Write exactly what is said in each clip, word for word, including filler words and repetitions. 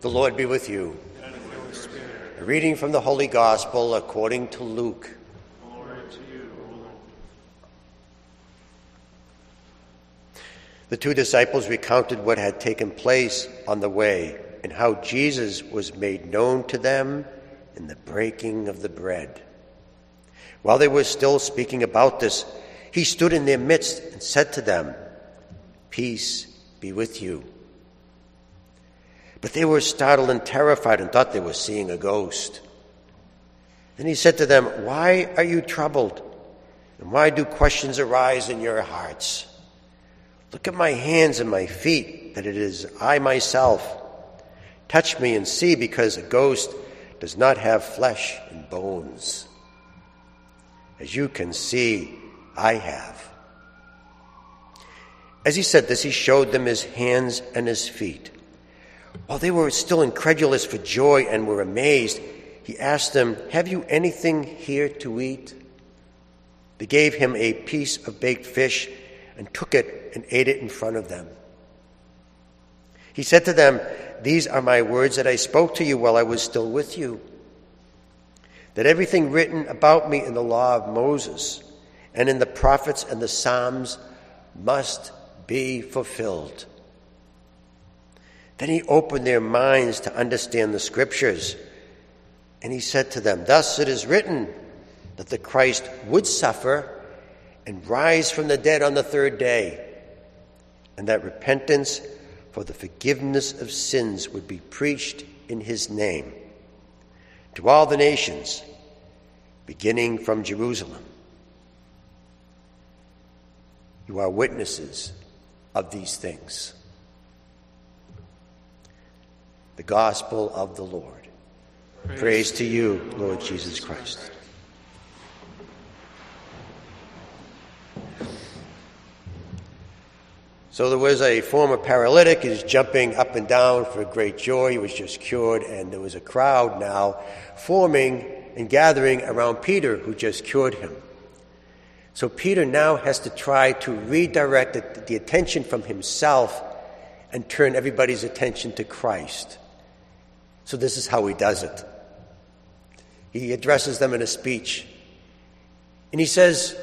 The Lord be with you. And with your spirit. A reading from the Holy Gospel according to Luke. Glory to you, O Lord. The two disciples recounted what had taken place on the way and how Jesus was made known to them in the breaking of the bread. While they were still speaking about this, he stood in their midst and said to them, "Peace be with you." But they were startled and terrified and thought they were seeing a ghost. Then he said to them, "Why are you troubled? And why do questions arise in your hearts? Look at my hands and my feet, that it is I myself. Touch me and see, because a ghost does not have flesh and bones. As you can see, I have." As he said this, he showed them his hands and his feet. While they were still incredulous for joy and were amazed, he asked them, "Have you anything here to eat?" They gave him a piece of baked fish and took it and ate it in front of them. He said to them, "These are my words that I spoke to you while I was still with you, that everything written about me in the law of Moses and in the prophets and the Psalms must be fulfilled." Then he opened their minds to understand the Scriptures. And he said to them, "Thus it is written that the Christ would suffer and rise from the dead on the third day, and that repentance for the forgiveness of sins would be preached in his name to all the nations, beginning from Jerusalem. You are witnesses of these things." The Gospel of the Lord. Praise, Praise to you, Lord Jesus Christ. So there was a former paralytic who was jumping up and down for great joy. He was just cured, and there was a crowd now forming and gathering around Peter, who just cured him. So Peter now has to try to redirect the attention from himself and turn everybody's attention to Christ. So this is how he does it. He addresses them in a speech. And he says,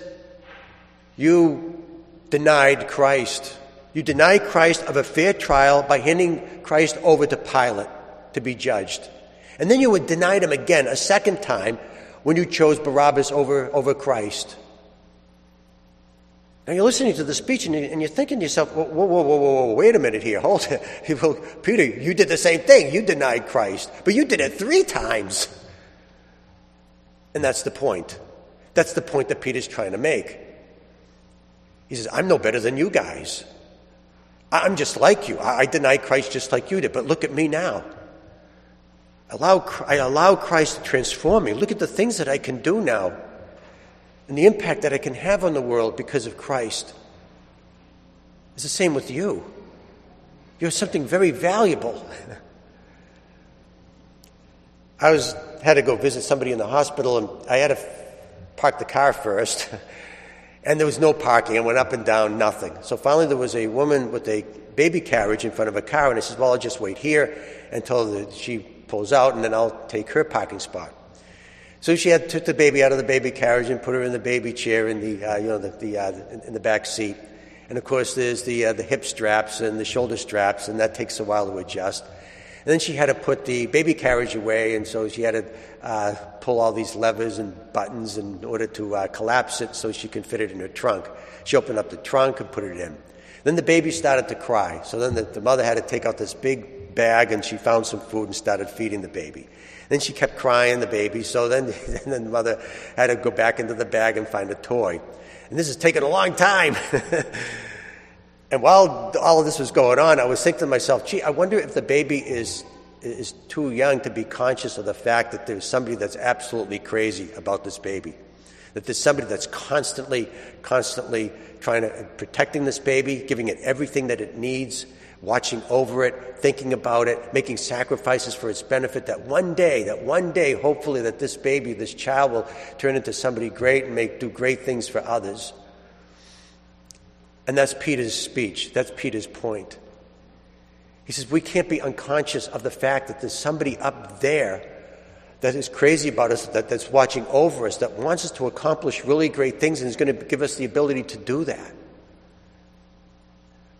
"You denied Christ. You denied Christ of a fair trial by handing Christ over to Pilate to be judged. And then you would deny him again a second time when you chose Barabbas over, over Christ." Now you're listening to the speech and you're thinking to yourself, whoa, whoa, whoa, whoa, whoa, wait a minute here, hold it. Well, Peter, you did the same thing. You denied Christ, but you did it three times. And that's the point. That's the point that Peter's trying to make. He says, "I'm no better than you guys. I'm just like you. I denied Christ just like you did, but look at me now. Allow, I allow Christ to transform me. Look at the things that I can do now, and the impact that I can have on the world because of Christ. It's the same with you. You're something very valuable." I was had to go visit somebody in the hospital, and I had to park the car first, and there was no parking. I went up and down, nothing. So finally there was a woman with a baby carriage in front of a car, and I said, "Well, I'll just wait here until she pulls out, and then I'll take her parking spot." So she had took the baby out of the baby carriage and put her in the baby chair in the uh, you know the, the uh, in, in the back seat, and of course there's the uh, the hip straps and the shoulder straps, and that takes a while to adjust. And then she had to put the baby carriage away, and so she had to uh, pull all these levers and buttons in order to uh, collapse it so she could fit it in her trunk. She opened up the trunk and put it in. Then the baby started to cry. So then the, the mother had to take out this big bag, and she found some food and started feeding the baby. Then she kept crying, the baby, so then, then the mother had to go back into the bag and find a toy. And this is taking a long time. And while all of this was going on, I was thinking to myself, gee, I wonder if the baby is is too young to be conscious of the fact that there's somebody that's absolutely crazy about this baby, that there's somebody that's constantly, constantly trying to, protecting this baby, giving it everything that it needs, watching over it, thinking about it, making sacrifices for its benefit, that one day, that one day, hopefully, that this baby, this child will turn into somebody great and make do great things for others. And that's Peter's speech. That's Peter's point. He says, we can't be unconscious of the fact that there's somebody up there that is crazy about us, that, that's watching over us, that wants us to accomplish really great things and is going to give us the ability to do that.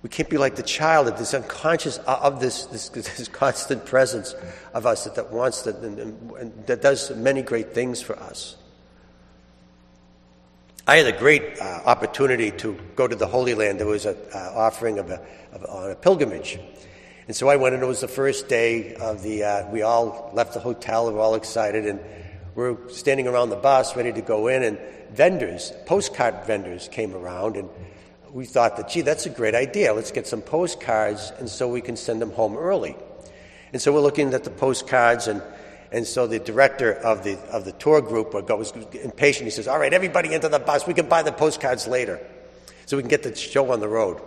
We can't be like the child that is unconscious of this, this, this constant presence of us that, that wants that and, and that does many great things for us. I had a great uh, opportunity to go to the Holy Land. There was an uh, offering of a, of, on a pilgrimage. And so I went, and it was the first day of the, uh, we all left the hotel, we were all excited, and we were standing around the bus ready to go in, and vendors, postcard vendors came around, and we thought that, gee, that's a great idea. Let's get some postcards, and so we can send them home early. And so we're looking at the postcards, and And so the director of the of the tour group was impatient. He says, all right, everybody into the bus. We can buy the postcards later so we can get the show on the road.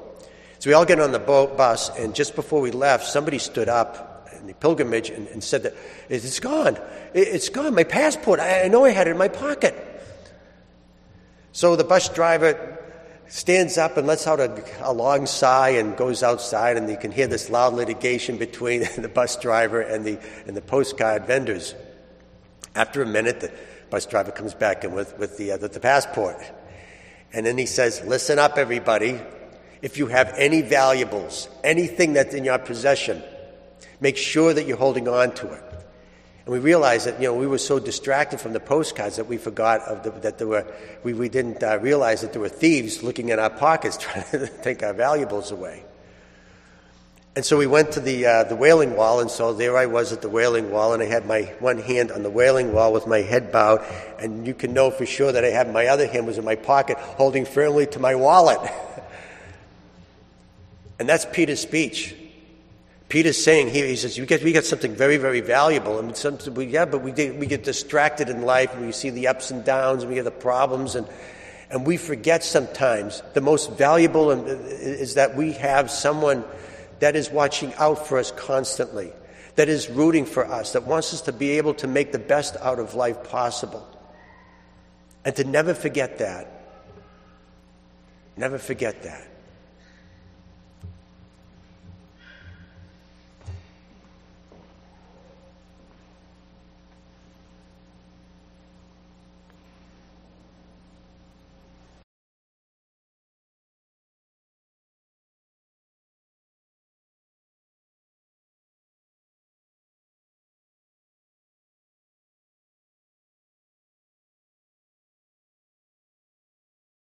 So we all get on the boat, bus, and just before we left, somebody stood up in the pilgrimage and, and said that, it's gone. It's gone. My passport. I, I know I had it in my pocket. So the bus driver stands up and lets out a, a long sigh and goes outside, and you can hear this loud litigation between the bus driver and the and the postcard vendors. After a minute, the bus driver comes back in with, with, the, uh, with the passport. And then he says, listen up, everybody. If you have any valuables, anything that's in your possession, make sure that you're holding on to it. And we realized that, you know, we were so distracted from the postcards that we forgot of the, that there were, we, we didn't uh, realize that there were thieves looking in our pockets trying to take our valuables away. And so we went to the uh, the Wailing Wall, and so there I was at the Wailing Wall, and I had my one hand on the Wailing Wall with my head bowed, and you can know for sure that I had my other hand was in my pocket holding firmly to my wallet. And that's Peter's speech. Peter's saying here, he says, you get, we got something very, very valuable. I mean, some, we, yeah, but we, we get distracted in life, and we see the ups and downs, and we get the problems, and and we forget sometimes the most valuable is that we have someone that is watching out for us constantly, that is rooting for us, that wants us to be able to make the best out of life possible. And to never forget that. Never forget that.